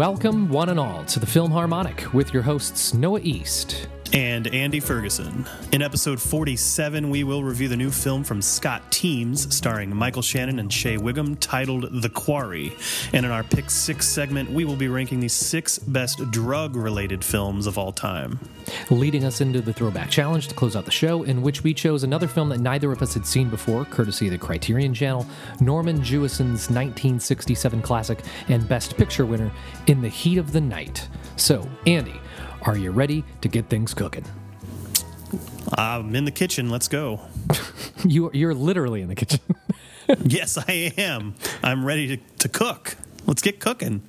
Welcome, one and all, to the Film Harmonic with your hosts Noah East and Andy Ferguson. In episode 47, we will review the new film from Scott Teems, starring Michael Shannon and Shea Whigham, titled The Quarry. And in our Pick 6 segment, we will be ranking the 6 best drug-related films of all time. Leading us into the Throwback Challenge to close out the show, in which we chose another film that neither of us had seen before, courtesy of the Criterion Channel, Norman Jewison's 1967 classic and Best Picture winner, In the Heat of the Night. So, Andy, are you ready to get things cooking? I'm in the kitchen. Let's go. You're literally in the kitchen. Yes, I am. I'm ready to cook. Let's get cooking.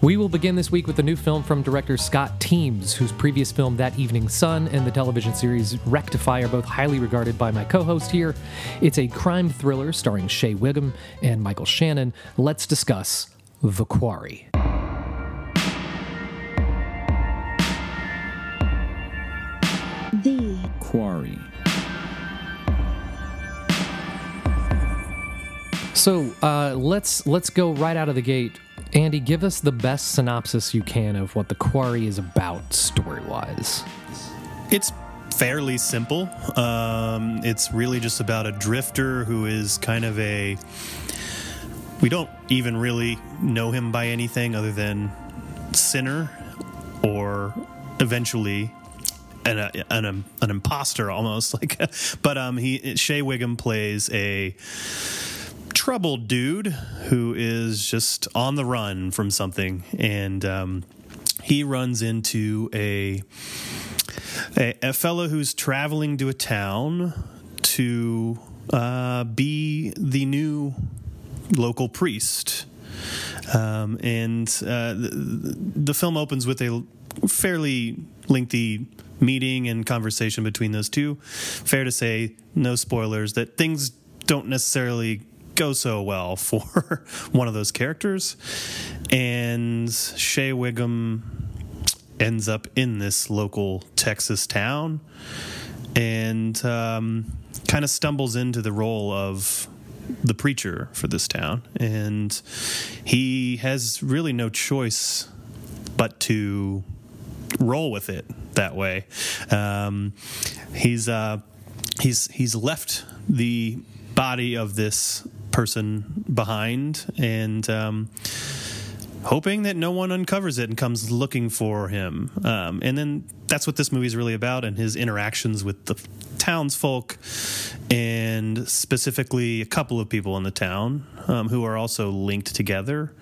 We will begin this week with a new film from director Scott Teems, whose previous film That Evening Sun and the television series Rectify are both highly regarded by my co-host here. It's a crime thriller starring Shea Whigham and Michael Shannon. Let's discuss The Quarry. The Quarry. So let's go right out of the gate. Andy, give us the best synopsis you can of what The Quarry is about story-wise. It's fairly simple. It's really just about a drifter who is kind of a... We don't even really know him by anything other than sinner or eventually an imposter almost. But Shea Whigham plays a... troubled dude who is just on the run from something, and he runs into a fellow who's traveling to a town to be the new local priest, and the film opens with a fairly lengthy meeting and conversation between those two. Fair to say, no spoilers, that things don't necessarily go so well for one of those characters, and Shea Whigham ends up in this local Texas town and kind of stumbles into the role of the preacher for this town, and he has really no choice but to roll with it that way. He's left the body of this person behind and hoping that no one uncovers it and comes looking for him, and then that's what this movie is really about, and his interactions with the townsfolk, and specifically a couple of people in the town who are also linked together.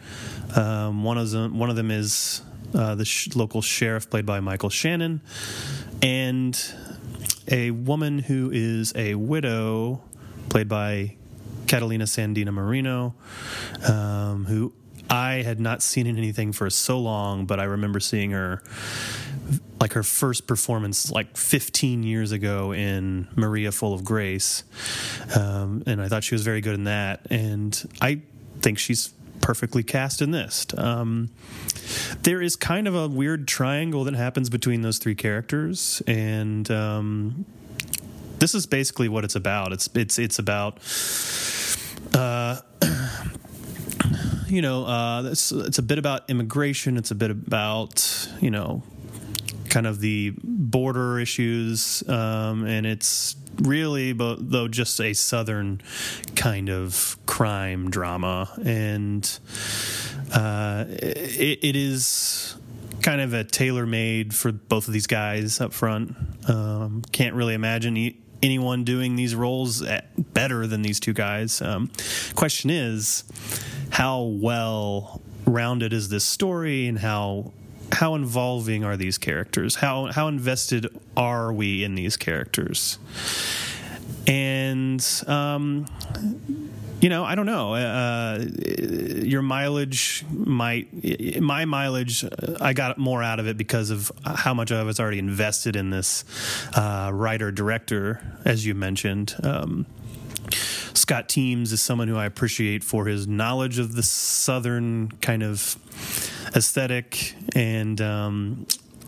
One of them is the local sheriff, played by Michael Shannon, and a woman who is a widow, played by Catalina Sandino Moreno, who I had not seen in anything for so long, but I remember seeing her, like her first performance, like 15 years ago in Maria Full of Grace, and I thought she was very good in that, and I think she's perfectly cast in this. There is kind of a weird triangle that happens between those three characters, and this is basically what it's about. It's about... it's a bit about immigration. It's a bit about, kind of the border issues. And it's really, though, just a Southern kind of crime drama. And it is kind of a tailor-made for both of these guys up front. Can't really imagine anyone doing these roles better than these two guys. Question is, how well rounded is this story, and how involving are these characters? How invested are we in these characters? And I don't know. My mileage, I got more out of it because of how much I was already invested in this writer-director, as you mentioned. Scott Teems is someone who I appreciate for his knowledge of the Southern kind of aesthetic, and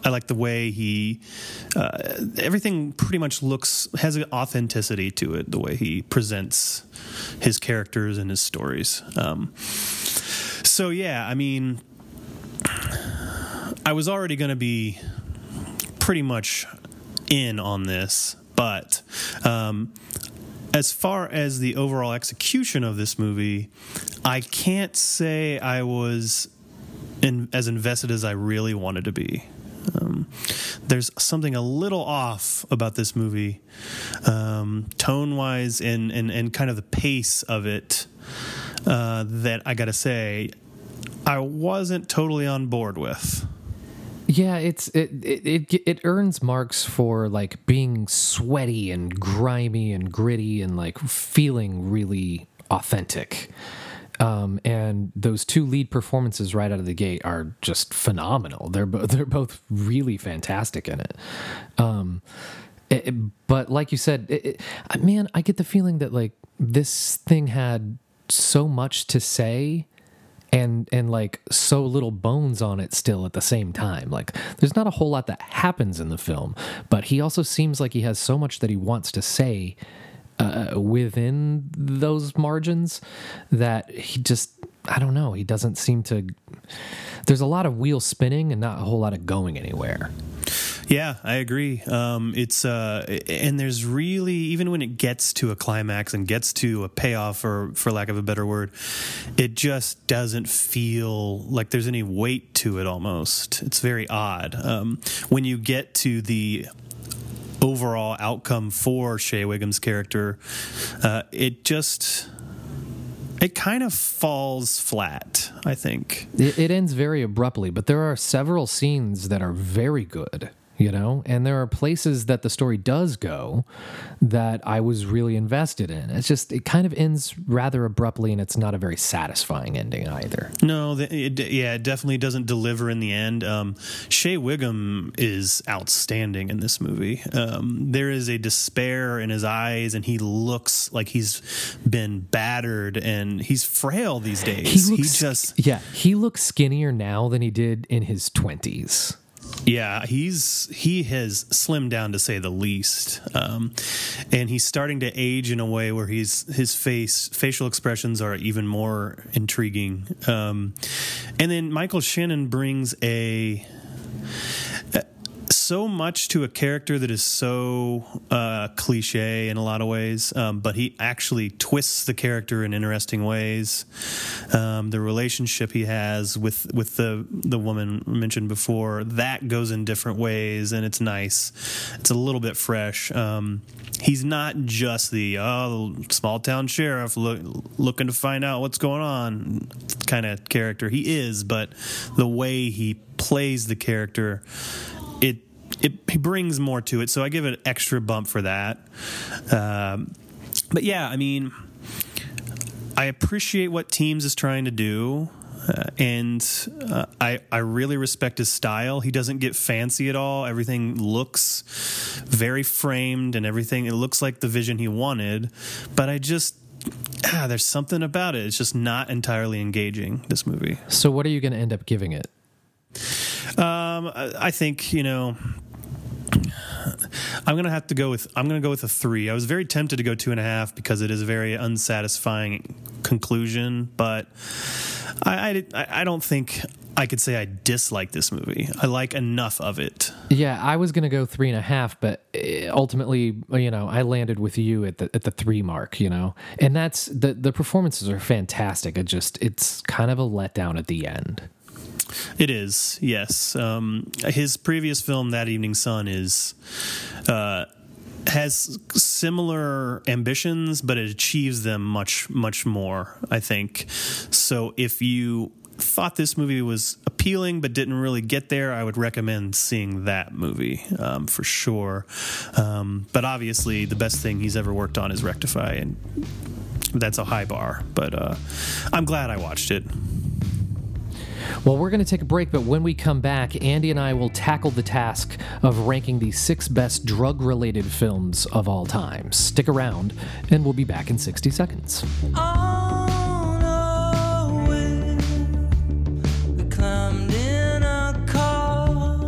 I like the way he, everything pretty much has an authenticity to it, the way he presents his characters and his stories. So yeah, I mean, I was already going to be pretty much in on this, but, as far as the overall execution of this movie, I can't say I was as invested as I really wanted to be. There's something a little off about this movie, tone-wise and kind of the pace of it, that I gotta say I wasn't totally on board with. Yeah, it earns marks for like being sweaty and grimy and gritty and like feeling really authentic. And those two lead performances right out of the gate are just phenomenal. They're both really fantastic in it. But like you said, man, I get the feeling that like this thing had so much to say and like so little bones on it still at the same time. Like there's not a whole lot that happens in the film, but he also seems like he has so much that he wants to say within those margins that he just, I don't know, he doesn't seem to, there's a lot of wheel spinning and not a whole lot of going anywhere. Yeah, I agree. It's and there's really, even when it gets to a climax and gets to a payoff, or for lack of a better word, it just doesn't feel like there's any weight to it almost. It's very odd. When you get to the overall outcome for Shea Whigham's character, it kind of falls flat, I think. It ends very abruptly, but there are several scenes that are very good, you know, and there are places that the story does go that I was really invested in. It's just, it kind of ends rather abruptly, and it's not a very satisfying ending either. No, it definitely doesn't deliver in the end. Shea Whigham is outstanding in this movie. There is a despair in his eyes, and he looks like he's been battered, and he's frail these days. He looks skinnier now than he did in his 20s. Yeah, he has slimmed down, to say the least, and he's starting to age in a way where facial expressions are even more intriguing. And then Michael Shannon brings so much to a character that is so cliche in a lot of ways, but he actually twists the character in interesting ways. The relationship he has with the woman mentioned before, that goes in different ways, and it's nice. It's a little bit fresh. He's not just the small-town sheriff looking to find out what's going on kind of character. He is, but the way he plays the character, He brings more to it, so I give it an extra bump for that. But yeah, I mean, I appreciate what Teems is trying to do, and I really respect his style. He doesn't get fancy at all. Everything looks very framed, and everything, it looks like the vision he wanted, but I just, there's something about it. It's just not entirely engaging, this movie. So what are you going to end up giving it? I think, you know, I'm going to go with a 3. I was very tempted to go 2.5 because it is a very unsatisfying conclusion, but I don't think I could say I dislike this movie. I like enough of it. Yeah, I was going to go 3.5, but ultimately, you know, I landed with you at the 3 mark, you know, and that's the performances are fantastic. It's kind of a letdown at the end. It is, yes. His previous film, That Evening Sun, has similar ambitions, but it achieves them much, much more, I think. So if you thought this movie was appealing but didn't really get there, I would recommend seeing that movie for sure. But obviously, the best thing he's ever worked on is Rectify, and that's a high bar. But I'm glad I watched it. Well, we're going to take a break, but when we come back, Andy and I will tackle the task of ranking the 6 best drug-related films of all time. Stick around, and we'll be back in 60 seconds. We climbed in a car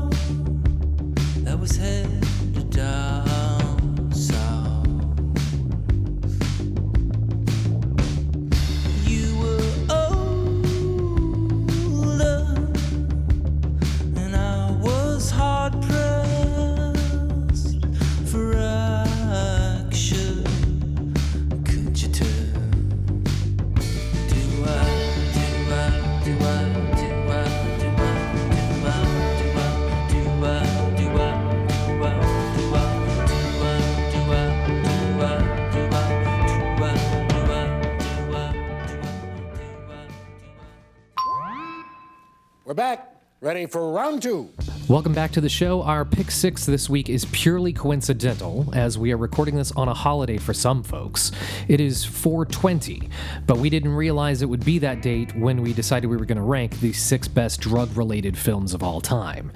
We're back, ready for round two. Welcome back to the show. Our pick six this week is purely coincidental, as we are recording this on a holiday for some folks. It is 4/20, but we didn't realize it would be that date when we decided we were going to rank the six best drug-related films of all time.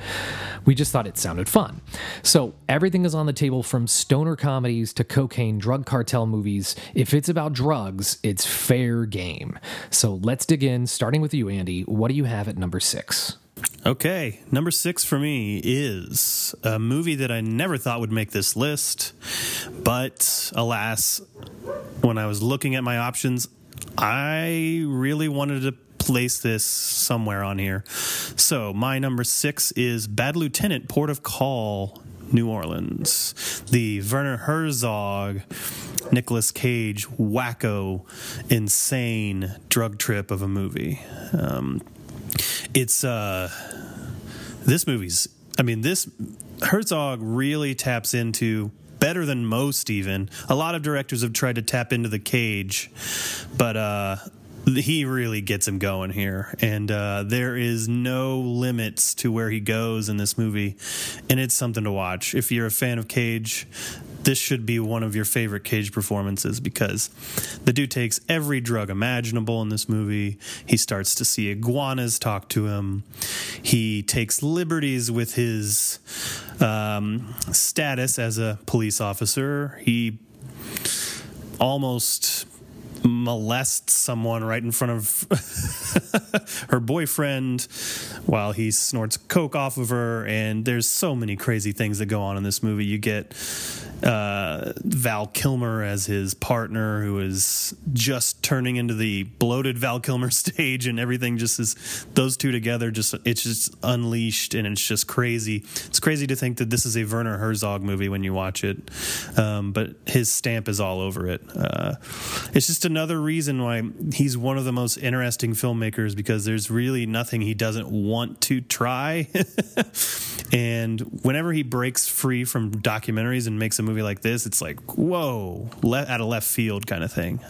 We just thought it sounded fun. So everything is on the table, from stoner comedies to cocaine drug cartel movies. If it's about drugs, it's fair game. So let's dig in, starting with you, Andy. What do you have at number six? Okay, number six for me is a movie that I never thought would make this list, but alas, when I was looking at my options, I really wanted to place this somewhere on here. So my number six is Bad Lieutenant Port of Call, New Orleans. The Werner Herzog, Nicolas Cage, wacko, insane drug trip of a movie. This Herzog really taps into, better than most even, a lot of directors have tried to tap into the Cage, but he really gets him going here, and there is no limits to where he goes in this movie, and it's something to watch. If you're a fan of Cage, this should be one of your favorite Cage performances, because the dude takes every drug imaginable in this movie. He starts to see iguanas talk to him. He takes liberties with his status as a police officer. He almost molests someone right in front of her boyfriend while he snorts coke off of her, and there's so many crazy things that go on in this movie. You get Val Kilmer as his partner, who is just turning into the bloated Val Kilmer stage, and everything just is, those two together, just, it's just unleashed, and it's just crazy. It's crazy to think that this is a Werner Herzog movie when you watch it, but his stamp is all over it. It's just another reason why he's one of the most interesting filmmakers, because there's really nothing he doesn't want to try. And whenever he breaks free from documentaries and makes a movie like this, it's like, whoa, out of left field kind of thing.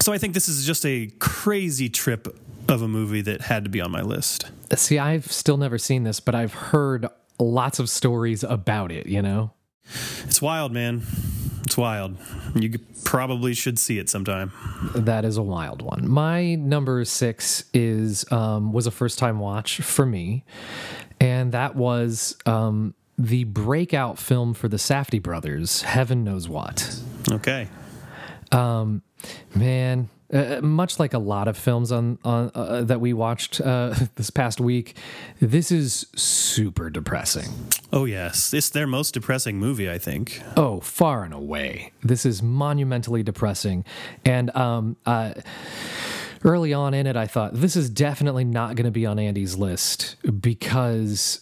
So I think this is just a crazy trip of a movie that had to be on my list. See, I've still never seen this, but I've heard lots of stories about it, you know? It's wild, man. It's wild. You probably should see it sometime. That is a wild one. My number six is was a first-time watch for me, and that was the breakout film for the Safdie brothers, Heaven Knows What. Okay. Much like a lot of films on that we watched this past week, this is super depressing. Oh, yes. It's their most depressing movie, I think. Oh, far and away. This is monumentally depressing. And early on in it, I thought, this is definitely not going to be on Andy's list, because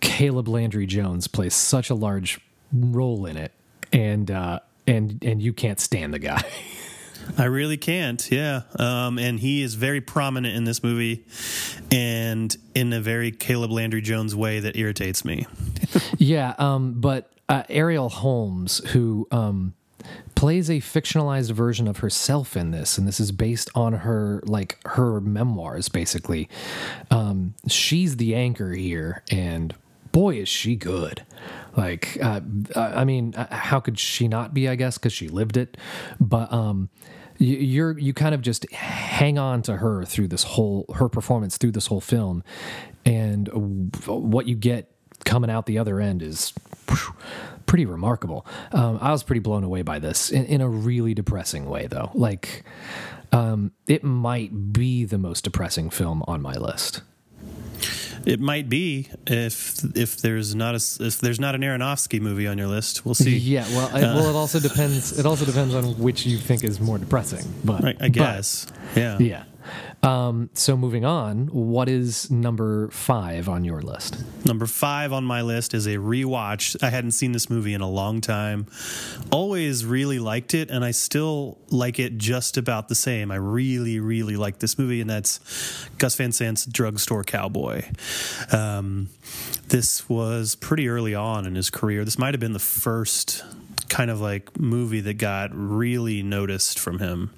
Caleb Landry Jones plays such a large role in it, and you can't stand the guy. I really can't, yeah. And he is very prominent in this movie, and in a very Caleb Landry Jones way that irritates me. Yeah, but Ariel Holmes, who plays a fictionalized version of herself in this, and this is based on her memoirs, basically. She's the anchor here, and boy, is she good. Like, how could she not be, I guess, because she lived it. But you kind of just hang on to her through this whole, her performance through this whole film. And what you get coming out the other end is pretty remarkable. I was pretty blown away by this in a really depressing way, though. Like, it might be the most depressing film on my list. It might be if there's not an Aronofsky movie on your list. We'll see. Yeah, well, it also depends. It also depends on which you think is more depressing. But I guess, but, yeah. So moving on, what is number five on your list? Number five on my list is a rewatch. I hadn't seen this movie in a long time. Always really liked it, and I still like it just about the same. I really, really like this movie, and that's Gus Van Sant's Drugstore Cowboy. This was pretty early on in his career. This might have been the first kind of like movie that got really noticed from him.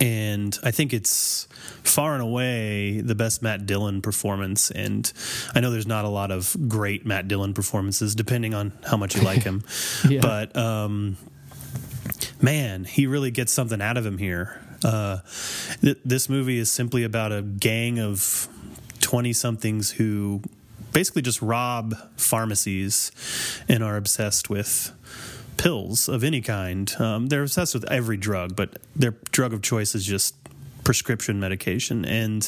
And I think it's far and away the best Matt Dillon performance. And I know there's not a lot of great Matt Dillon performances, depending on how much you like him. Yeah. But, man, he really gets something out of him here. This movie is simply about a gang of 20-somethings who basically just rob pharmacies and are obsessed with pills of any kind. They're obsessed with every drug, but their drug of choice is just prescription medication. And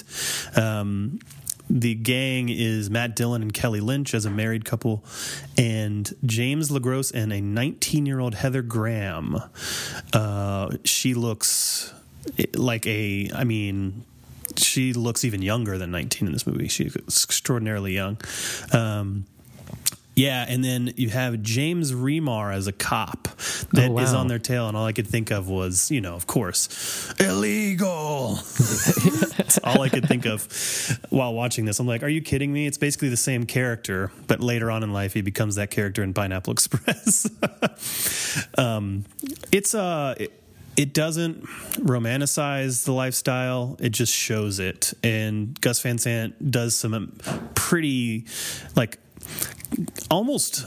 the gang is Matt Dillon and Kelly Lynch as a married couple, and James LaGrosse and a 19-year-old Heather Graham. She looks like she looks even younger than 19 in this movie. She's extraordinarily young. Yeah, and then you have James Remar as a cop that is on their tail, and all I could think of was, of course, illegal. That's all I could think of while watching this. I'm like, are you kidding me? It's basically the same character, but later on in life, he becomes that character in Pineapple Express. It doesn't romanticize the lifestyle. It just shows it. And Gus Van Sant does some pretty, there's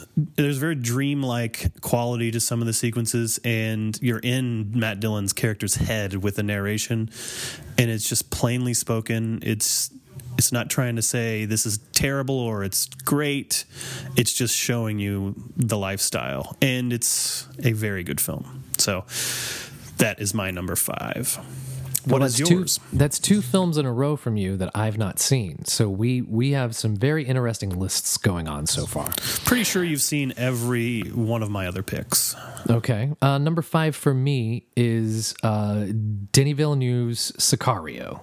very dreamlike quality to some of the sequences, and you're in Matt Dillon's character's head with the narration, and it's just plainly spoken. It's not trying to say this is terrible or it's great. It's just showing you the lifestyle, and it's a very good film. So that is my number 5. What is yours? That's 2 films in a row from you that I've not seen. So we have some very interesting lists going on so far. Pretty sure you've seen every one of my other picks. Okay. Number 5 for me is Denis Villeneuve's Sicario.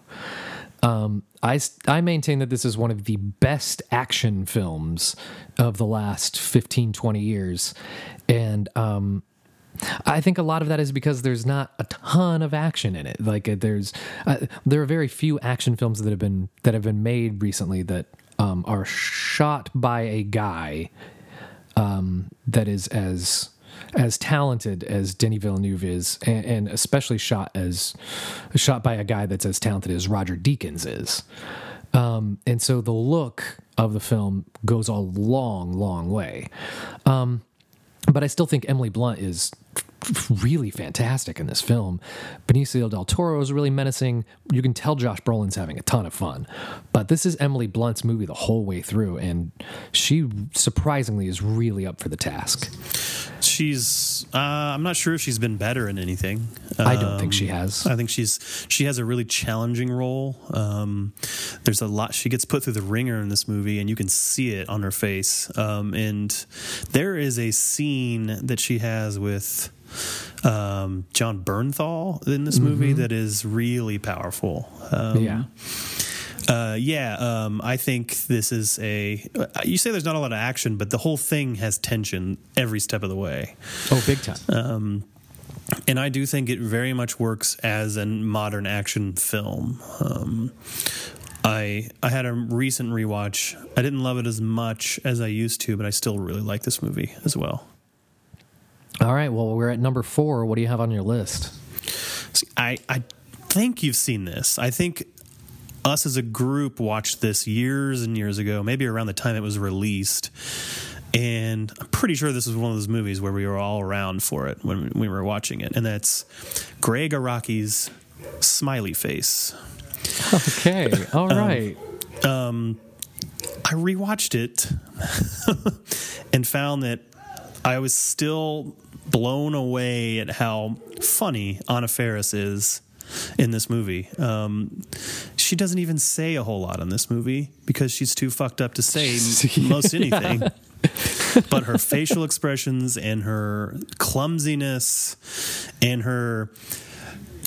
I maintain that this is one of the best action films of the last 15, 20 years. And I think a lot of that is because there's not a ton of action in it. There are very few action films that have been made recently that are shot by a guy that is as talented as Denis Villeneuve is, and especially shot by a guy that's as talented as Roger Deakins is. And so the look of the film goes a long, long way. But I still think Emily Blunt is really fantastic in this film. Benicio Del Toro is really menacing. You can tell Josh Brolin's having a ton of fun. But this is Emily Blunt's movie the whole way through, and she surprisingly is really up for the task. She's I'm not sure if she's been better in anything. I don't think she has. I think she has a really challenging role. There's a lot. She gets put through the ringer in this movie, and you can see it on her face. And there is a scene that she has with John Bernthal in this movie that is really powerful. I think this is you say there's not a lot of action, but the whole thing has tension every step of the way. Oh, big time. And I do think it very much works as a modern action film. I had a recent rewatch. I didn't love it as much as I used to, but I still really like this movie as well. All right, well, we're at number 4. What do you have on your list? See, I think you've seen this. I think us as a group watched this years and years ago, maybe around the time it was released. And I'm pretty sure this is one of those movies where we were all around for it when we were watching it. And that's Greg Araki's Smiley Face. Okay. All right. I rewatched it and found that I was still blown away at how funny Anna Faris is in this movie. She doesn't even say a whole lot in this movie because she's too fucked up to say most anything. But her facial expressions and her clumsiness and her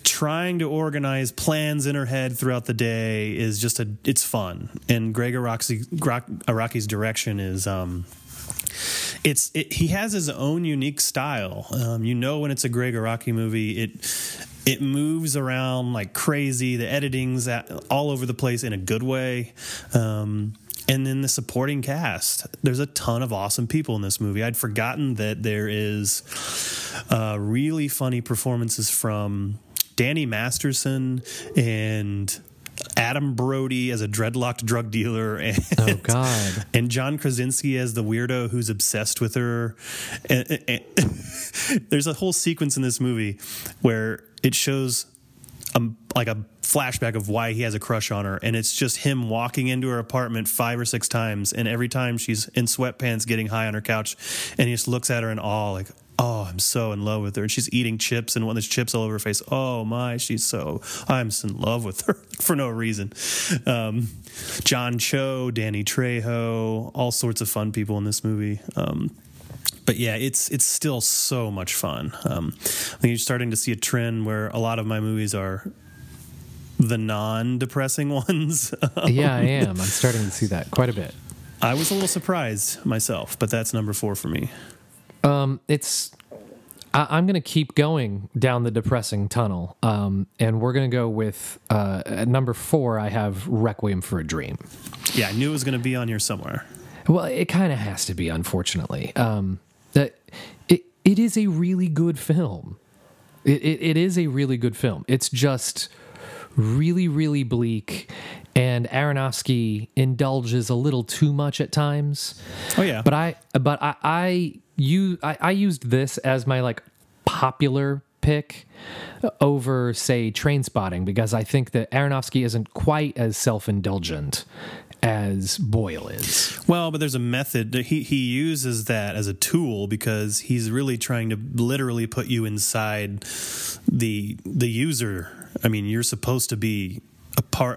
trying to organize plans in her head throughout the day is just it's fun. And Greg Araki's direction is he has his own unique style. When it's a Greg Araki movie, it moves around like crazy. The editing's all over the place in a good way. And then the supporting cast. There's a ton of awesome people in this movie. I'd forgotten that there is really funny performances from Danny Masterson and Adam Brody as a dreadlocked drug dealer, and John Krasinski as the weirdo who's obsessed with her. And there's a whole sequence in this movie where it shows like a flashback of why he has a crush on her, and it's just him walking into her apartment 5 or 6 times, and every time she's in sweatpants getting high on her couch, and he just looks at her in awe, like, oh, I'm so in love with her. And she's eating chips, and one of those chips all over her face. Oh my, I'm in love with her for no reason. John Cho, Danny Trejo, all sorts of fun people in this movie. But yeah, it's still so much fun. I think you're starting to see a trend where a lot of my movies are the non-depressing ones. Yeah, I am. I'm starting to see that quite a bit. I was a little surprised myself, but that's number 4 for me. I'm going to keep going down the depressing tunnel, and we're going to go with at number 4, I have Requiem for a Dream. Yeah, I knew it was going to be on here somewhere. Well, it kind of has to be, unfortunately. It is a really good film. It is a really good film. It's just really, really bleak, and Aronofsky indulges a little too much at times. Oh yeah. But I used this as my like popular pick over, say, Trainspotting, because I think that Aronofsky isn't quite as self-indulgent as Boyle is. Well, but there's a method. He uses that as a tool because he's really trying to literally put you inside the user. I mean, you're supposed to be a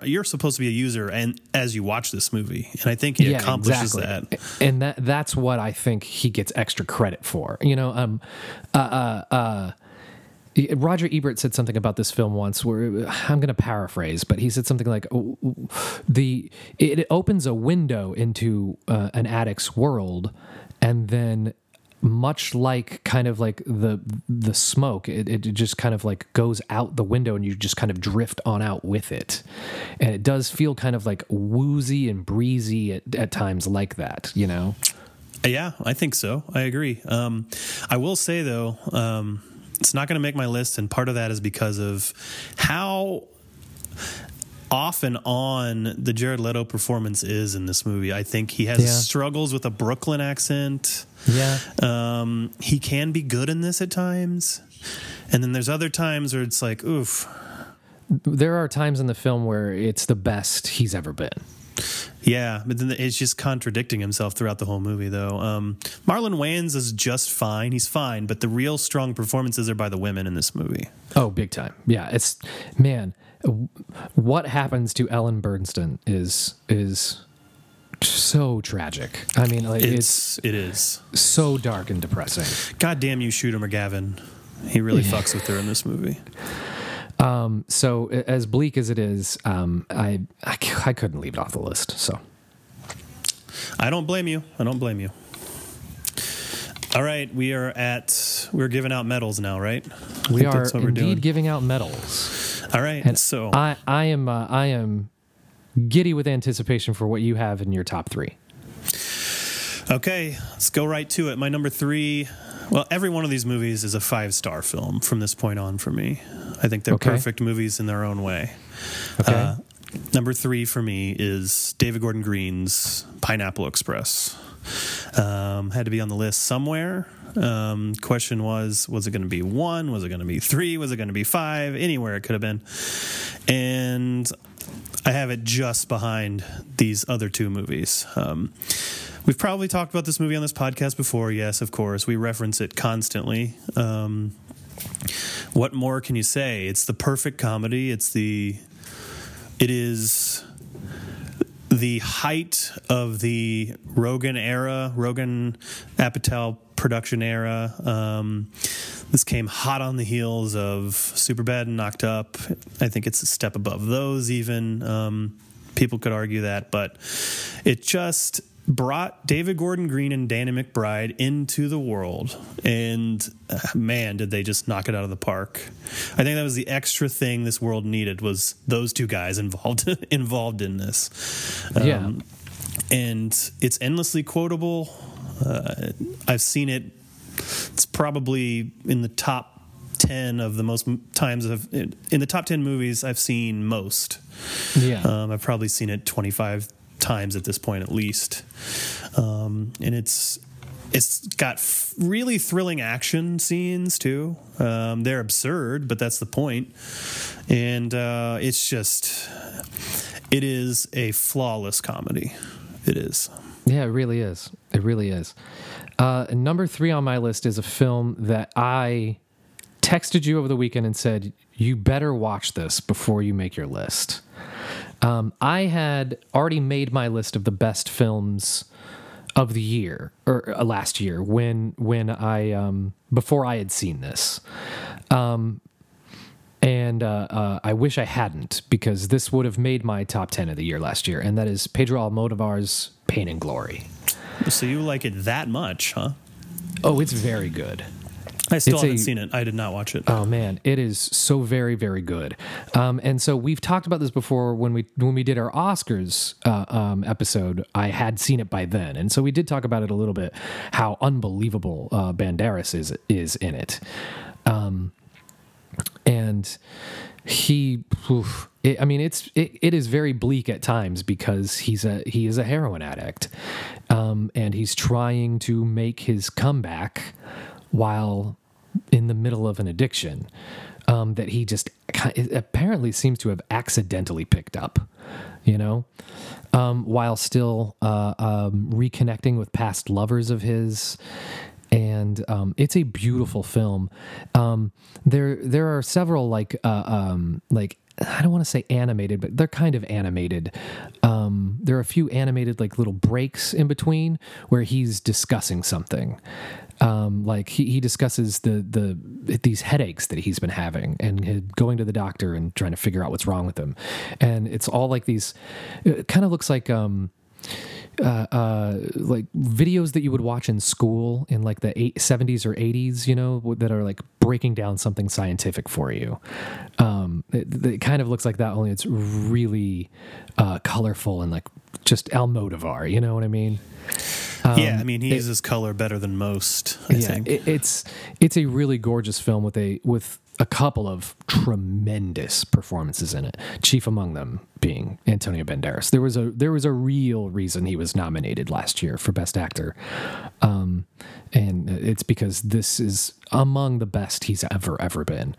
user, and as you watch this movie, and I think he accomplishes that. And that's what I think he gets extra credit for. You know, Roger Ebert said something about this film once, where I'm going to paraphrase, but he said something like, "It opens a window into an addict's world, and then." Much like kind of like the smoke, it just kind of like goes out the window and you just kind of drift on out with it. And it does feel kind of like woozy and breezy at times like that, you know? Yeah, I think so. I agree. I will say, though, it's not going to make my list. And part of that is because of how off and on the Jared Leto performance is in this movie. I think he has struggles with a Brooklyn accent. Yeah. He can be good in this at times. And then there's other times where it's like, oof. There are times in the film where it's the best he's ever been. Yeah, but then it's just contradicting himself throughout the whole movie, though. Marlon Wayans is just fine. He's fine, but the real strong performances are by the women in this movie. Oh, big time. Yeah, it's... Man, what happens to Ellen Burstyn is so tragic. I mean, like, it is so dark and depressing. God damn you, Shooter McGavin. He really fucks with her in this movie. So as bleak as it is, I couldn't leave it off the list. So I don't blame you. All right, we're giving out medals now, right? We are indeed giving out medals. All right, and so I am giddy with anticipation for what you have in your top 3. Okay, let's go right to it. My number 3. Well, every one of these movies is a 5-star film from this point on for me. I think they're perfect movies in their own way. Okay. Number 3 for me is David Gordon Green's Pineapple Express. Had to be on the list somewhere. Question was it going to be 1? Was it going to be 3? Was it going to be 5? Anywhere it could have been. And I have it just behind these other 2 movies. We've probably talked about this movie on this podcast before. Yes, of course. We reference it constantly. What more can you say? It's the perfect comedy. It is the height of the Rogan Apatow production era. This came hot on the heels of Superbad and Knocked Up. I think it's a step above those even. People could argue that, but it just brought David Gordon Green and Danny McBride into the world. And man, did they just knock it out of the park. I think that was the extra thing this world needed, was those 2 guys involved in this. And it's endlessly quotable. I've seen it. It's probably in the top 10 of the most times in the top 10 movies I've seen most. Yeah. I've probably seen it 25 times at this point, at least. And it's got really thrilling action scenes too. They're absurd, but that's the point. And it is a flawless comedy. It is. Yeah, it really is. It really is. Number 3 on my list is a film that I texted you over the weekend and said, you better watch this before you make your list. I had already made my list of the best films of the year, or last year, when I before I had seen this. I wish I hadn't, because this would have made my top 10 of the year last year, and that is Pedro Almodovar's Pain and Glory. So you like it that much, huh? Oh, it's very good. I still haven't seen it. I did not watch it. Oh, man. It is so very, very good. And so we've talked about this before when we did our Oscars episode. I had seen it by then. And so we did talk about it a little bit, how unbelievable Banderas is in it. And it is very bleak at times, because he is a heroin addict, and he's trying to make his comeback while in the middle of an addiction that he just apparently seems to have accidentally picked up, while still reconnecting with past lovers of his. And it's a beautiful film. There are several like I don't want to say animated, but they're kind of animated. There are a few animated like little breaks in between where he's discussing something. Like he discusses these headaches that he's been having and going to the doctor and trying to figure out what's wrong with him. And it's all like these. It kind of looks like. Like videos that you would watch in school in like the 70s or 80s, that are like breaking down something scientific for you. It kind of looks like that, only it's really colorful and like just Almodovar, you know what I mean? Yeah, I mean, he uses color better than most, I think. It's a really gorgeous film with a couple of tremendous performances in it, chief among them being Antonio Banderas. There was a real reason he was nominated last year for Best Actor, and it's because this is among the best he's ever been.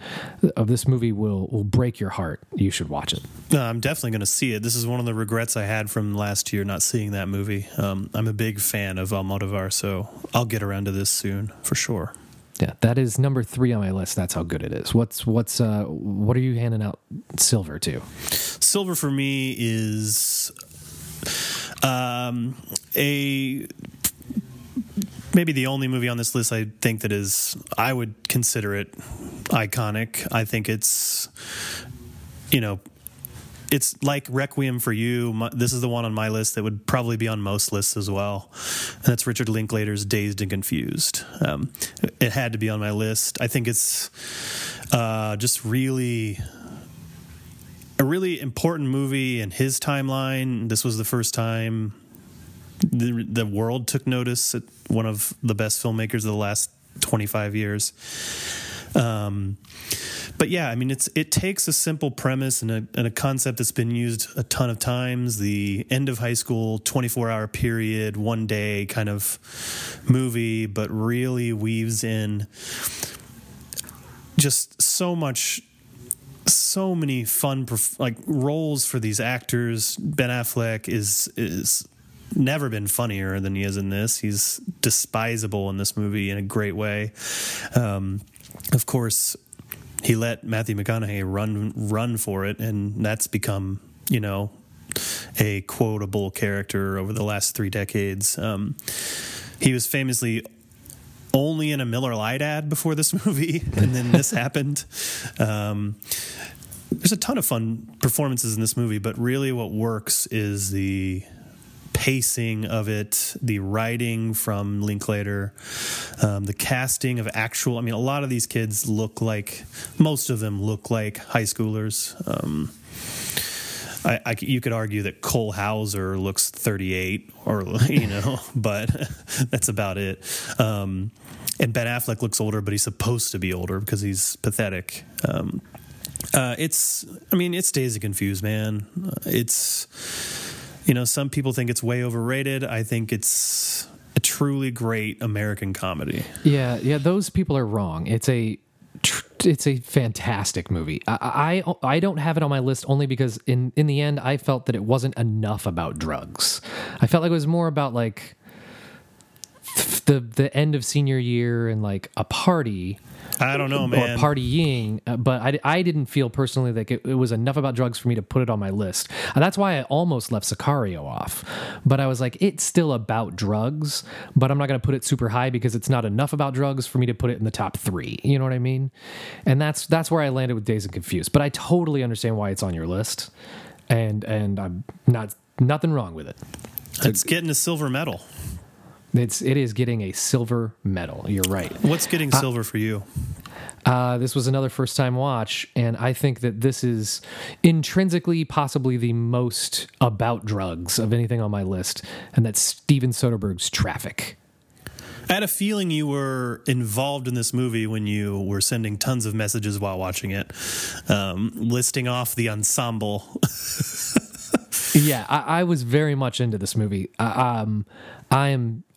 This movie will break your heart. You should watch it. No, I'm definitely going to see it. This is one of the regrets I had from last year, not seeing that movie. I'm a big fan of Almodovar, so I'll get around to this soon for sure. Yeah, that is number 3 on my list. That's how good it is. What are you handing out silver to? Silver for me is maybe the only movie on this list I think that is, I would consider it iconic. I think it's, it's like Requiem for You. This is the one on my list that would probably be on most lists as well. And that's Richard Linklater's Dazed and Confused. It had to be on my list. I think it's just really a really important movie in his timeline. This was the first time the world took notice at one of the best filmmakers of the last 25 years. But yeah, I mean, it takes a simple premise and a concept that's been used a ton of times, the end of high school, 24-hour period, one day kind of movie, but really weaves in just so many fun, like, roles for these actors. Ben Affleck is never been funnier than he is in this. He's despisable in this movie in a great way. Of course, he let Matthew McConaughey run for it, and that's become, a quotable character over the last 3 decades. He was famously only in a Miller Lite ad before this movie, and then this happened. There's a ton of fun performances in this movie, but really what works is the pacing of it, the writing from Linklater, the casting of actual, a lot of these kids look like high schoolers. You could argue that Cole Hauser looks 38 or, but that's about it. And Ben Affleck looks older, but he's supposed to be older because he's pathetic. It's Dazed and Confused, man. It's, you know, some people think it's way overrated. I think it's a truly great American comedy. Yeah. Those people are wrong. It's a fantastic movie. I don't have it on my list only because in the end, I felt that it wasn't enough about drugs. I felt like it was more about like the end of senior year and like a party. I don't know, man. Or partying, but I didn't feel personally like it was enough about drugs for me to put it on my list. And that's why I almost left Sicario off. But I was like, it's still about drugs, but I'm not going to put it super high because it's not enough about drugs for me to put it in the top three. You know what I mean? And that's where I landed with Dazed and Confused. But I totally understand why it's on your list, and I'm nothing wrong with it. It's getting a silver medal. It is getting a silver medal. You're right. What's getting silver for you? This was another first-time watch, and I think that this is intrinsically possibly the most about drugs of anything on my list, and that's Steven Soderbergh's Traffic. I had a feeling you were involved in this movie when you were sending tons of messages while watching it, listing off the ensemble. Yeah, I was very much into this movie. I'm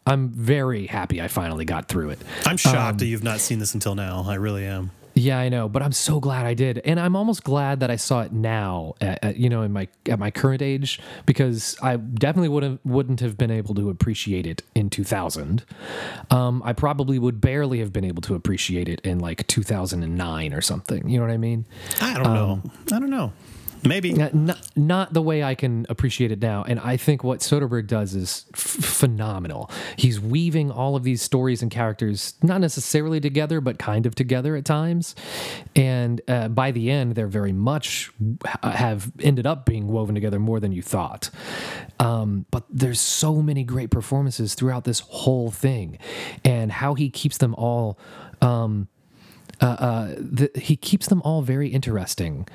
very happy I finally got through it. I'm shocked that you've not seen this until now. I really am. Yeah, I know, but I'm so glad I did. And I'm almost glad that I saw it now, at my current age, because I definitely wouldn't have been able to appreciate it in 2000. I probably would barely have been able to appreciate it in like 2009 or something. You know what I mean? I don't know. Maybe not the way I can appreciate it now. And I think what Soderbergh does is phenomenal. He's weaving all of these stories and characters, not necessarily together, but kind of together at times. And by the end, they're very much have ended up being woven together more than you thought. But there's so many great performances throughout this whole thing, and how he keeps them all. He keeps them all very interesting.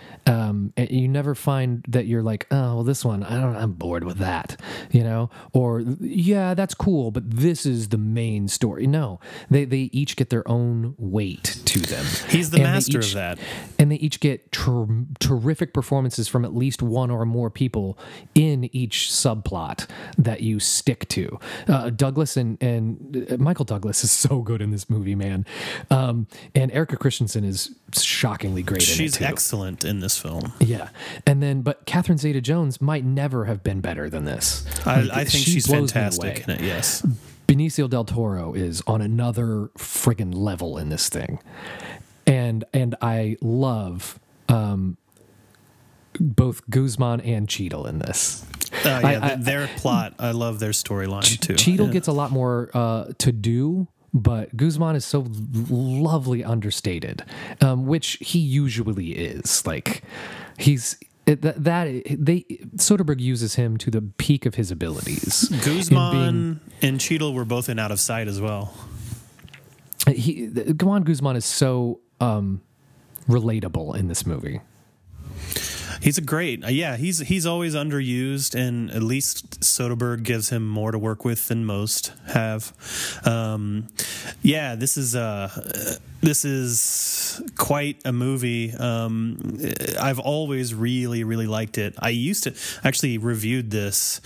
You never find that you're like, oh, well, this one, I'm bored with that, you know, or yeah, that's cool, but this is the main story. No, they each get their own weight to them. He's the master of that. And they each get terrific performances from at least one or more people in each subplot that you stick to. Douglas and Michael Douglas is so good in this movie, man. And Erica Christensen is shockingly great in it, too. She's excellent in this film. Yeah. And then, but Catherine Zeta Jones might never have been better than this. I think she's fantastic in it, yes. Benicio Del Toro is on another friggin' level in this thing. And I love both Guzman and Cheadle in this. Their plot, I love their storyline, too. Cheadle gets a lot more to do. But Guzman is so lovely understated, which he usually is. Like Soderbergh uses him to the peak of his abilities. Guzman and Cheadle were both in Out of Sight as well. Guzman is so relatable in this movie. He's a great, he's always underused, and at least Soderbergh gives him more to work with than most have. This is quite a movie. I've always really, really liked it. I used to actually reviewed this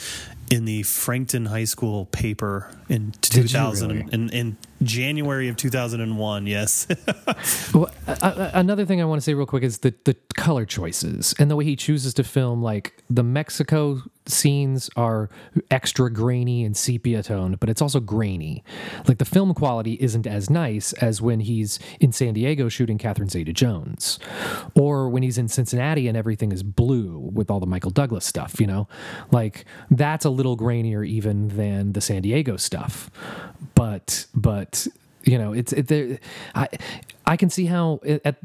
in the Frankton High School paper in 2000, really? in January of 2001. Yes. Well, another thing I want to say real quick is the color choices and the way he chooses to film. Like the Mexico scenes are extra grainy and sepia toned, but it's also grainy. Like the film quality isn't as nice as when he's in San Diego shooting Catherine Zeta Jones, or when he's in Cincinnati and everything is blue with all the Michael Douglas stuff. You know, like that's a little grainier even than the San Diego stuff, but you know, I can see how at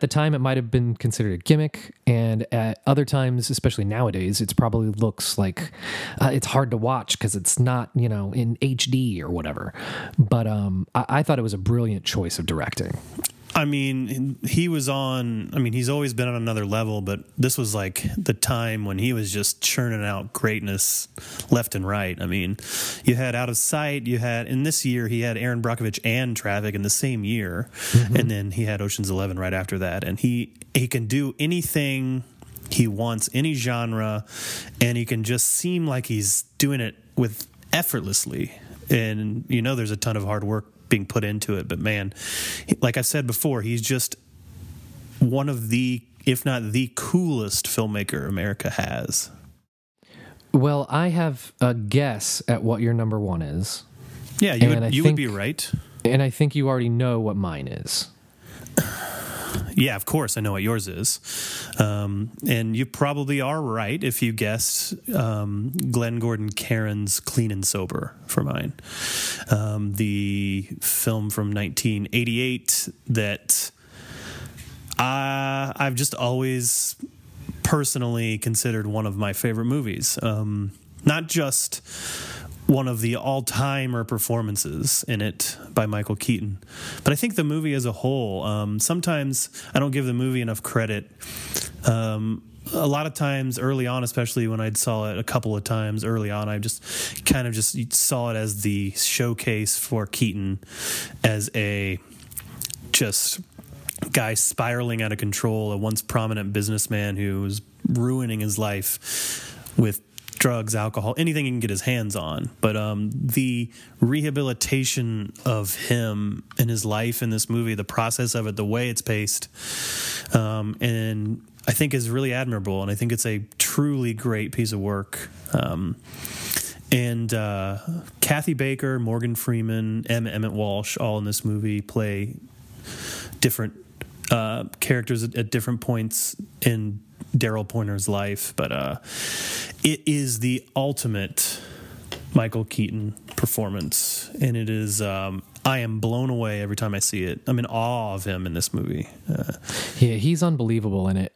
the time it might have been considered a gimmick, and at other times, especially nowadays, it's probably looks like it's hard to watch because it's not, you know, in HD or whatever. But I thought it was a brilliant choice of directing. I mean, he was on, I mean, he's always been on another level, but this was like the time when he was just churning out greatness left and right. I mean, you had Out of Sight, you had, in this year, he had Aaron Brockovich and Traffic in the same year. Mm-hmm. And then he had Ocean's 11 right after that. And he can do anything he wants, any genre, and he can just seem like he's doing it with effortlessly. And, you know, there's a ton of hard work being put into it, but man, like I said before, he's just one of the, if not the coolest filmmaker America has. Well, I have a guess at what your number one is. Yeah, you would be right. And I think you already know what mine is. Yeah, of course, I know what yours is. And you probably are right if you guessed Glenn Gordon Caren's Clean and Sober for mine. The film from 1988 that I've just always personally considered one of my favorite movies. Not just one of the all-timer performances in it by Michael Keaton, but I think the movie as a whole. Sometimes I don't give the movie enough credit. A lot of times early on, especially when I saw it a couple of times early on, I just kind of just saw it as the showcase for Keaton as a just guy spiraling out of control, a once prominent businessman who was ruining his life with drugs, alcohol, anything he can get his hands on. But the rehabilitation of him and his life in this movie, the process of it, the way it's paced, and I think is really admirable. And I think it's a truly great piece of work. And Kathy Baker, Morgan Freeman, Emmett Walsh, all in this movie play different characters at different points in Daryl Pointer's life, but it is the ultimate Michael Keaton performance, and it is I am blown away every time I see it. I'm in awe of him in this movie. Yeah, he's unbelievable in it.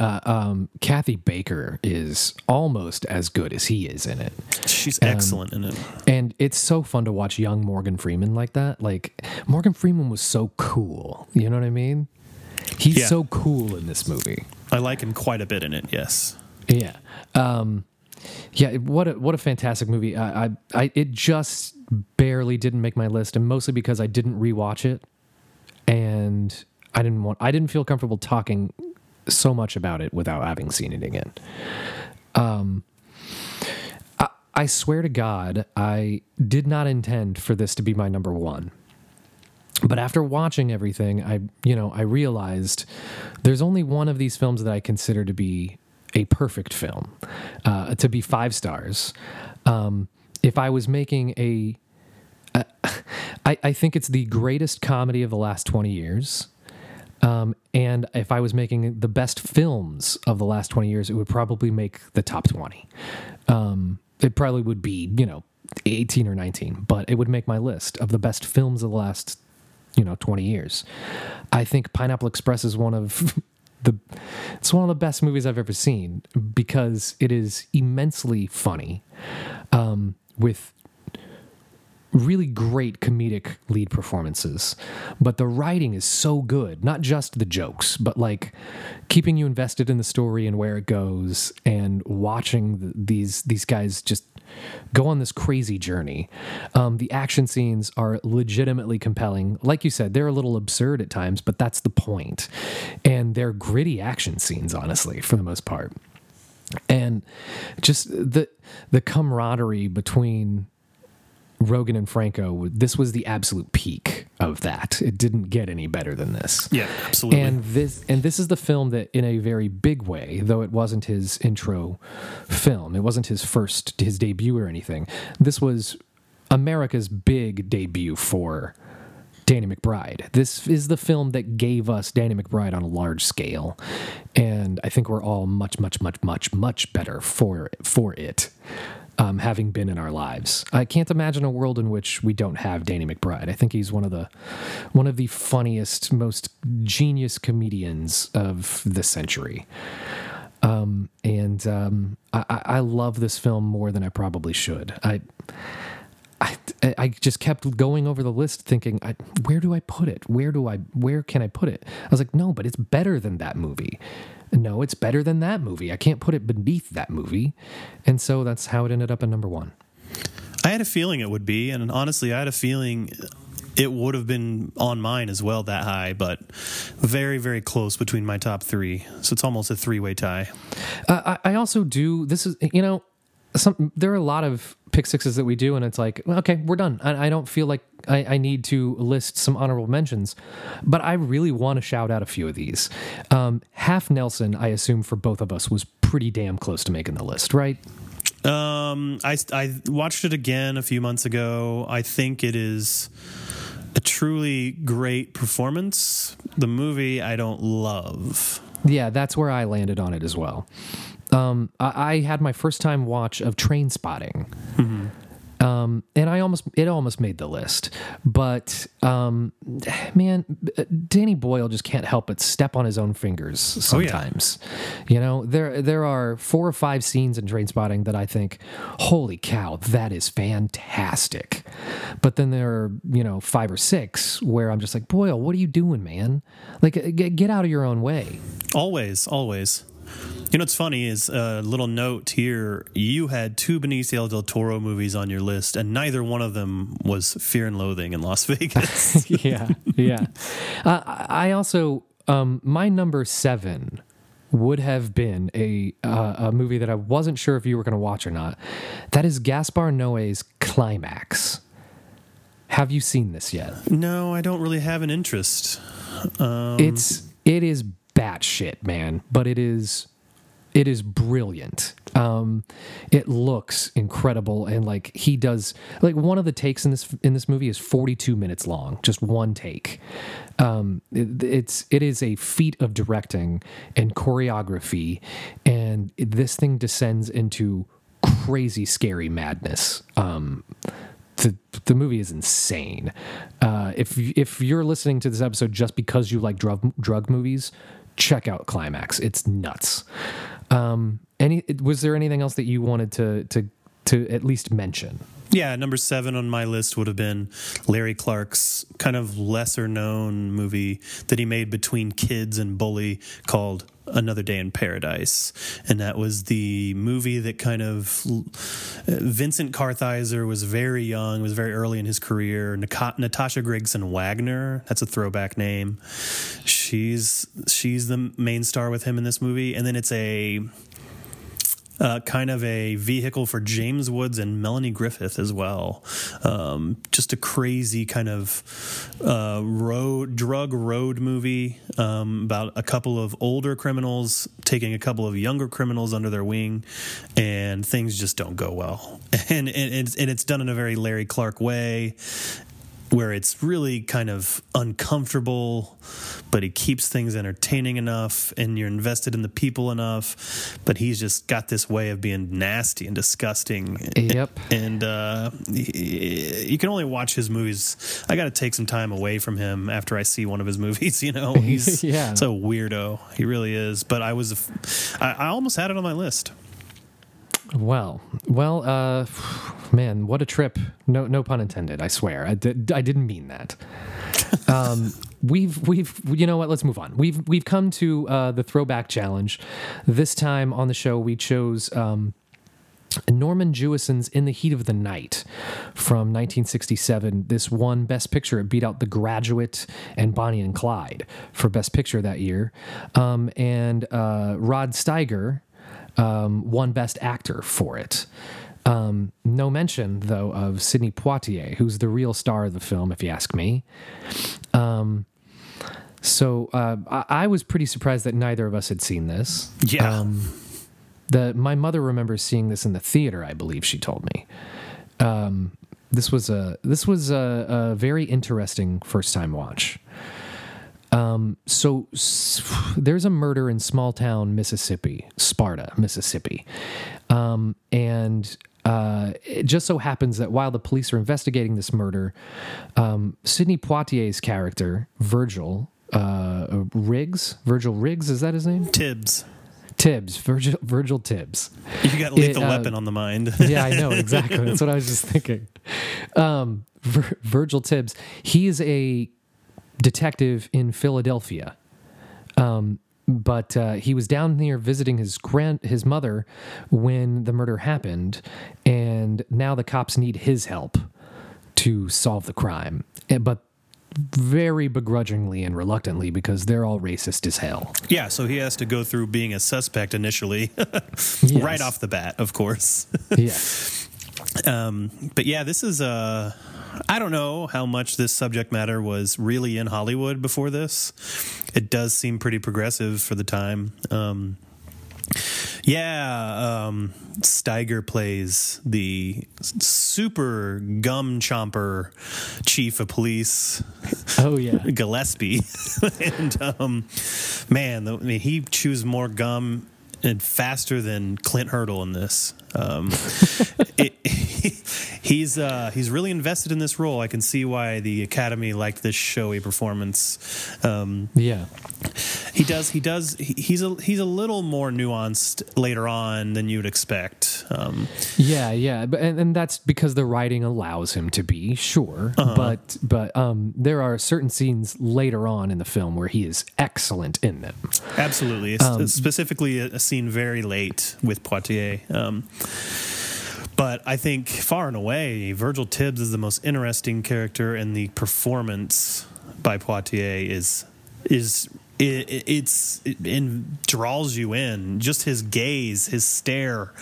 Kathy Baker is almost as good as he is in it. She's excellent in it. And it's so fun to watch young Morgan Freeman like that. Like, Morgan Freeman was so cool. You know what I mean? He's so cool in this movie. I like him quite a bit in it. Yes. Yeah. Yeah. What a fantastic movie. It just barely didn't make my list, and mostly because I didn't rewatch it, and I didn't feel comfortable talking so much about it without having seen it again. I swear to God, I did not intend for this to be my number one. But after watching everything, I realized there's only one of these films that I consider to be a perfect film, to be 5 stars. If I was making I think it's the greatest comedy of the last 20 years. And if I was making the best films of the last 20 years, it would probably make the top 20. It probably would be, 18 or 19, but it would make my list of the best films of the last 20 years. I think Pineapple Express is one of the best movies I've ever seen, because it is immensely funny, with really great comedic lead performances. But the writing is so good, not just the jokes, but like keeping you invested in the story and where it goes, and watching these guys just go on this crazy journey. The action scenes are legitimately compelling. Like you said, they're a little absurd at times, but that's the point. And they're gritty action scenes, honestly, for the most part. And just the camaraderie between Rogen and Franco, this was the absolute peak of that. It didn't get any better than this. Yeah, absolutely. And this is the film that, in a very big way, though it wasn't his intro film, it wasn't his debut or anything, this was America's big debut for Danny McBride. This is the film that gave us Danny McBride on a large scale, and I think we're all much, much, much, much, much better for it. Having been in our lives, I can't imagine a world in which we don't have Danny McBride. I think he's one of the funniest, most genius comedians of the century. I love this film more than I probably should. I I just kept going over the list thinking, where do I put it? Where can I put it? I was like, no, but it's better than that movie. No, it's better than that movie. I can't put it beneath that movie. And so that's how it ended up at number one. I had a feeling it would be, and honestly, I had a feeling it would have been on mine as well that high, but very, very close between my top three. So it's almost a three-way tie. I also do, this is, you know, there are a lot of pick sixes that we do, and it's like, okay, we're done. I don't feel like I need to list some honorable mentions, but I really want to shout out a few of these. Half Nelson, I assume for both of us, was pretty damn close to making the list, right? I watched it again a few months ago. I think it is a truly great performance. The movie I don't love. Yeah, that's where I landed on it as well. I had my first time watch of Trainspotting. Mm-hmm. And it almost made the list, but, man, Danny Boyle just can't help but step on his own fingers sometimes. Oh, yeah. You know, there are 4 or 5 scenes in Trainspotting that I think, holy cow, that is fantastic. But then there are, you know, 5 or 6 where I'm just like, Boyle, what are you doing, man? Like, get out of your own way. Always. You know, what's funny is a little note here. You had 2 Benicio Del Toro movies on your list, and neither one of them was Fear and Loathing in Las Vegas. Yeah. I also, my number 7 would have been a movie that I wasn't sure if you were going to watch or not. That is Gaspar Noé's Climax. Have you seen this yet? No, I don't really have an interest. It is batshit, man, but it is brilliant. It looks incredible, and like he does, like one of the takes in this movie is 42 minutes long, just one take. It is a feat of directing and choreography, and this thing descends into crazy, scary madness. The movie is insane. If you're listening to this episode just because you like drug movies, check out Climax. It's nuts. Was there anything else that you wanted to at least mention? Yeah, number 7 on my list would have been Larry Clark's kind of lesser known movie that he made between Kids and Bully called Another Day in Paradise. And that was the movie that kind of Vincent Kartheiser was very early in his career. Natasha Gregson Wagner, that's a throwback name. She's the main star with him in this movie. And then it's a kind of a vehicle for James Woods and Melanie Griffith as well. Just a crazy kind of drug road movie about a couple of older criminals taking a couple of younger criminals under their wing, and things just don't go well. And it's done in a very Larry Clark way, where it's really kind of uncomfortable, but he keeps things entertaining enough, and you're invested in the people enough, but he's just got this way of being nasty and disgusting. Yep. And you can only watch his movies. I got to take some time away from him after I see one of his movies, you know, he's yeah. It's a weirdo. He really is. But I almost had it on my list. Well, man, what a trip. No pun intended, I swear. I didn't mean that. You know what? Let's move on. We've come to the throwback challenge. This time on the show, we chose Norman Jewison's In the Heat of the Night from 1967. This won Best Picture. It beat out The Graduate and Bonnie and Clyde for Best Picture that year. And Rod Steiger won Best Actor for it. No mention, though, of Sidney Poitier, who's the real star of the film, if you ask me. So I was pretty surprised that neither of us had seen this. Yeah. My mother remembers seeing this in the theater, I believe she told me. This was a very interesting first-time watch. So there's a murder in small town Sparta, Mississippi. And it just so happens that while the police are investigating this murder, Sidney Poitier's character, Virgil Riggs, is that his name? Tibbs. Tibbs, Virgil Tibbs. You got Lethal Weapon on the mind. Yeah, I know, exactly. That's what I was just thinking. Virgil Tibbs, he is a detective in Philadelphia. But he was down there visiting his mother when the murder happened, and now the cops need his help to solve the crime. But very begrudgingly and reluctantly, because they're all racist as hell. Yeah, so he has to go through being a suspect initially, right off the bat, of course. Yes. But yeah, this is I don't know how much this subject matter was really in Hollywood before this. It does seem pretty progressive for the time. Steiger plays the super gum chomper chief of police. Oh yeah, Gillespie. And he chews more gum and faster than Clint Hurdle in this. He's really invested in this role. I can see why the Academy liked this showy performance. He's a little more nuanced later on than you'd expect. And that's because the writing allows him to be, sure. Uh-huh. But there are certain scenes later on in the film where he is excellent in them. Absolutely, specifically a scene very late with Poitier. But I think far and away, Virgil Tibbs is the most interesting character, and the performance by Poitier it draws you in. Just his gaze, his stare,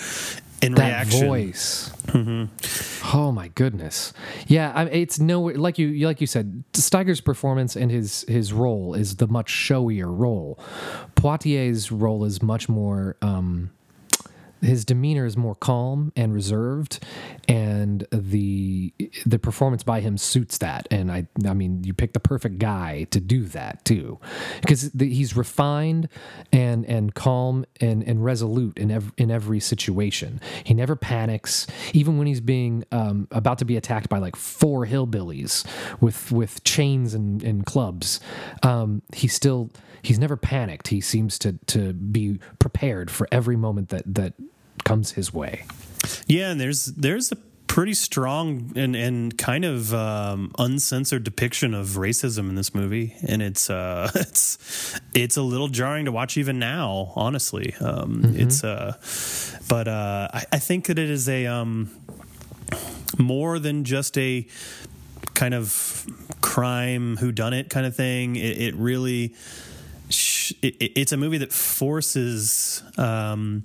and that reaction. That voice. Mm-hmm. Oh my goodness! Yeah, it's nowhere like you said. Steiger's performance and his role is the much showier role. Poitier's role is much more. His demeanor is more calm and reserved, and the performance by him suits that. And I mean, you pick the perfect guy to do that too, because he's refined and calm and resolute in every situation. He never panics, even when he's being about to be attacked by like four hillbillies with chains and clubs. He's never panicked. He seems to be prepared for every moment that comes his way. Yeah, and there's a pretty strong and kind of uncensored depiction of racism in this movie, and it's a little jarring to watch even now, honestly. I think that it is a more than just a kind of crime whodunit kind of thing. It's a movie that forces the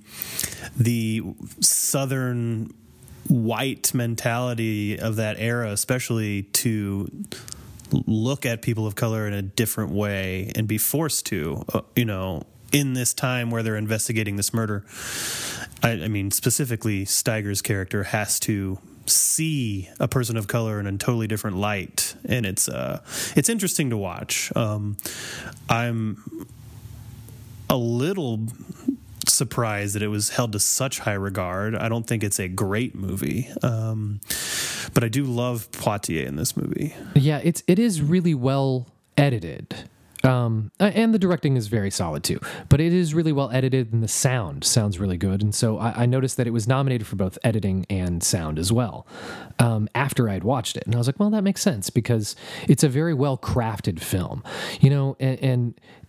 Southern white mentality of that era, especially, to look at people of color in a different way and be forced to, in this time where they're investigating this murder. I mean, specifically, Steiger's character has to see a person of color in a totally different light, and it's interesting to watch. I'm a little surprised that it was held to such high regard. I don't think it's a great movie, but I do love Poitier in this movie. Yeah, it is really well edited. And the directing is very solid too, but it is really well edited, and the sound sounds really good. And so I noticed that it was nominated for both editing and sound as well, after I'd watched it. And I was like, well, that makes sense, because it's a very well crafted film,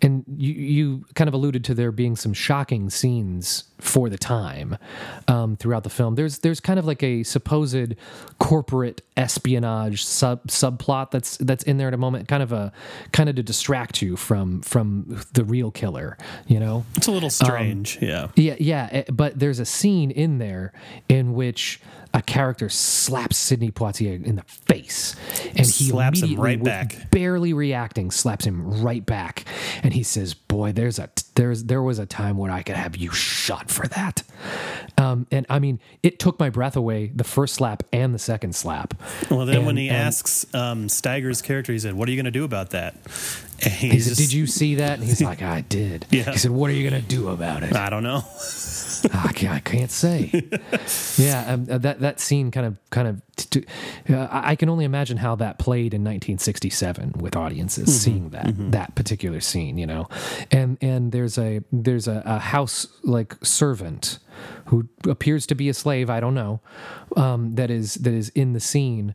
and you kind of alluded to there being some shocking scenes for the time, throughout the film. There's kind of like a supposed corporate espionage subplot that's in there at a moment, kind of to distract you from the real killer. It's a little strange. Yeah. But there's a scene in there in which a character slaps Sidney Poitier in the face, and he slaps him right back, barely reacting, slaps him right back, and he says, "Boy, there was a time when I could have you shot for that." And I mean, it took my breath away the first slap and the second slap. Well, then when he asks Steiger's character, he said, "What are you going to do about that?" And he said, "Did you see that?" And he's like, "I did." Yeah. He said, "What are you going to do about it?" I don't know. I can't say. Yeah, that scene kind of I can only imagine how that played in 1967 with audiences seeing that that particular scene, you know. And there's a house like servant who appears to be a slave, I don't know, that is in the scene,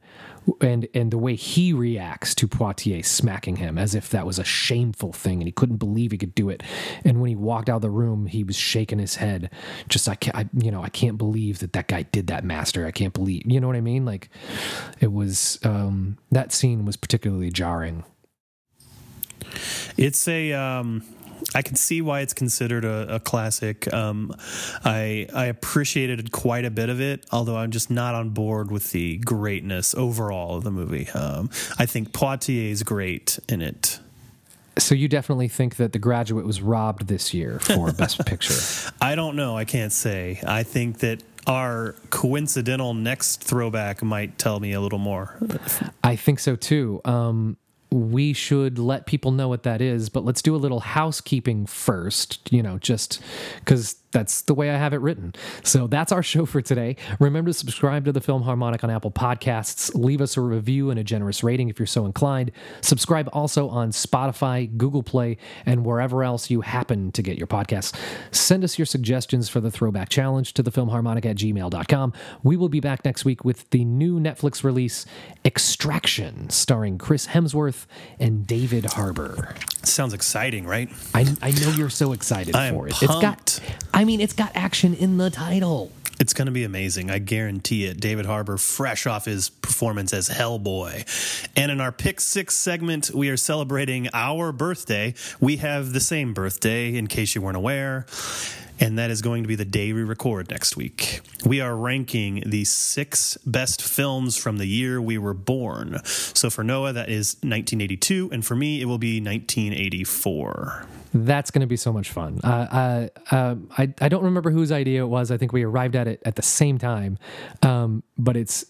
and the way he reacts to Poitier smacking him as if that was a shameful thing and he couldn't believe he could do it. And when he walked out of the room, he was shaking his head, just I can't believe that guy did that, master. I can't believe, you know what I mean? Like, it was that scene was particularly jarring. It's a I can see why it's considered a classic. I appreciated quite a bit of it, although I'm just not on board with the greatness overall of the movie. I think Poitier's great in it. So you definitely think that The Graduate was robbed this year for Best Picture? I don't know. I can't say. I think that our coincidental next throwback might tell me a little more. I think so, too. We should let people know what that is, but let's do a little housekeeping first, just because that's the way I have it written. So that's our show for today. Remember to subscribe to the Film Harmonic on Apple Podcasts. Leave us a review and a generous rating if you're so inclined. Subscribe also on Spotify, Google Play, and wherever else you happen to get your podcasts. Send us your suggestions for the Throwback Challenge to thefilmharmonic@gmail.com. We will be back next week with the new Netflix release, Extraction, starring Chris Hemsworth and David Harbour. Sounds exciting, right? I know you're so excited for it. Pumped. It's got action in the title. It's going to be amazing. I guarantee it. David Harbour, fresh off his performance as Hellboy. And in our Pick Six segment, we are celebrating our birthday. We have the same birthday, in case you weren't aware. And that is going to be the day we record next week. We are ranking the 6 best films from the year we were born. So for Noah, that is 1982. And for me, it will be 1984. That's going to be so much fun. I don't remember whose idea it was. I think we arrived at it at the same time. But it's...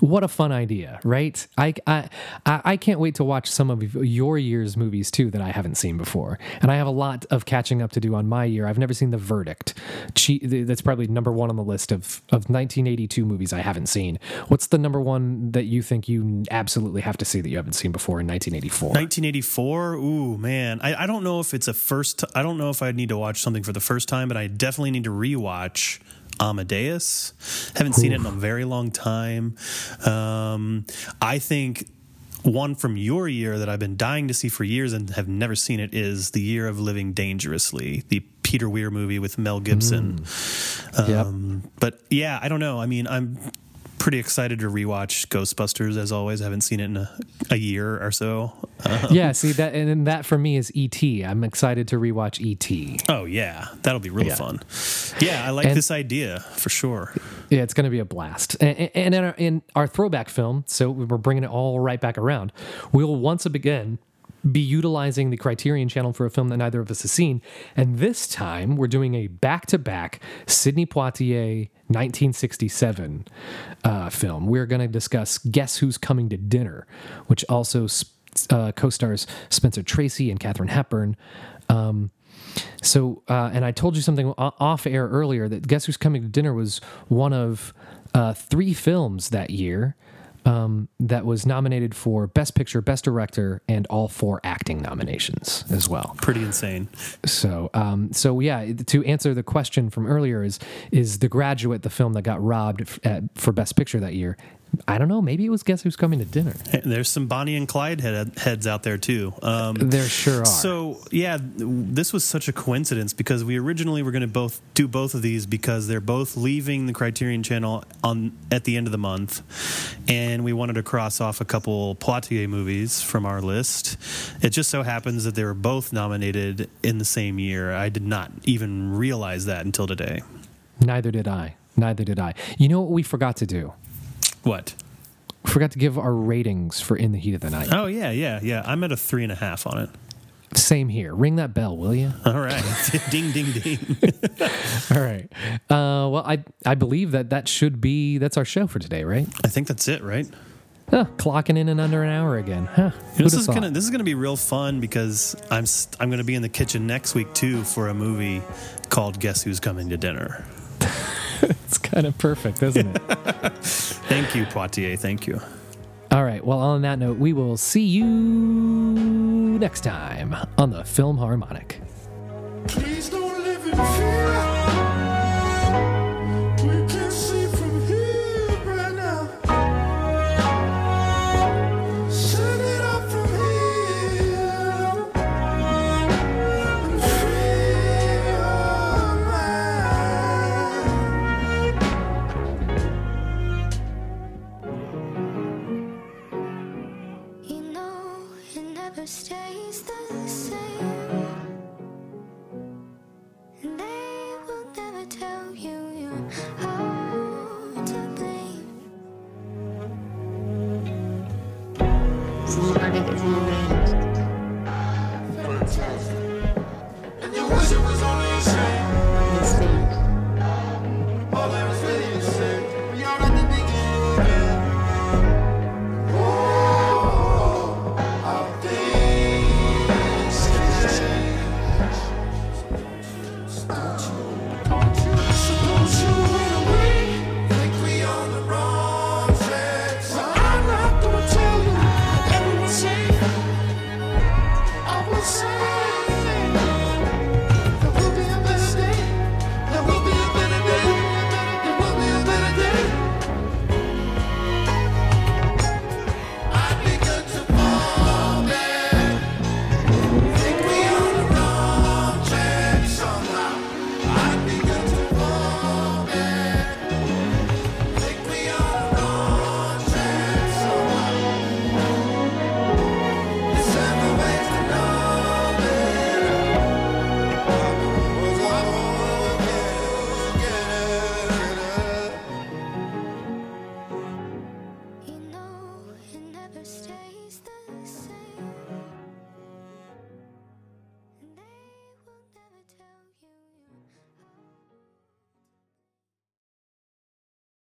what a fun idea, right? I can't wait to watch some of your year's movies, too, that I haven't seen before. And I have a lot of catching up to do on my year. I've never seen The Verdict. That's probably number 1 on the list of 1982 movies I haven't seen. What's the number 1 that you think you absolutely have to see that you haven't seen before in 1984? 1984? Ooh, man. I don't know if it's I don't know if I'd need to watch something for the first time, but I definitely need to rewatch Amadeus. Haven't seen it in a very long time. I think one from your year that I've been dying to see for years and have never seen it is The Year of Living Dangerously, the Peter Weir movie with Mel Gibson. Yep. But yeah, I don't know. I mean, I'm pretty excited to rewatch Ghostbusters, as always. I haven't seen it in a year or so. Yeah, see, that, and that for me is E.T. I'm excited to rewatch E.T. Oh, yeah. That'll be really fun. Yeah, I like this idea for sure. Yeah, it's going to be a blast. And in our throwback film, so we're bringing it all right back around, we'll once again be utilizing the Criterion Channel for a film that neither of us has seen. And this time, we're doing a back-to-back Sidney Poitier 1967 film. We're going to discuss Guess Who's Coming to Dinner, which also co-stars Spencer Tracy and Katharine Hepburn. And I told you something off-air earlier, that Guess Who's Coming to Dinner was one of 3 films that year that was nominated for Best Picture, Best Director, and all 4 acting nominations as well. Pretty insane. So yeah, to answer the question from earlier, is The Graduate the film that got robbed for Best Picture that year? I don't know. Maybe it was Guess Who's Coming to Dinner. There's some Bonnie and Clyde heads out there, too. There sure are. So, yeah, this was such a coincidence because we originally were going to both do both of these because they're both leaving the Criterion Channel at the end of the month. And we wanted to cross off a couple Poitier movies from our list. It just so happens that they were both nominated in the same year. I did not even realize that until today. Neither did I. You know what we forgot to do? What? Forgot to give our ratings for In the Heat of the Night. Oh, yeah. I'm at a 3.5 on it. Same here. Ring that bell, will you? All right. Ding, ding, ding. All right. Well, I believe that should be, that's our show for today, right? I think that's it, right? Clocking in under an hour again. Huh. This is gonna be real fun because I'm gonna be in the kitchen next week too for a movie called Guess Who's Coming to Dinner. It's kind of perfect, isn't it? Thank you, Poitier. Thank you. All right. Well, on that note, we will see you next time on the Film Harmonic. Please don't live in fear.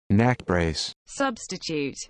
Neck brace. Substitute.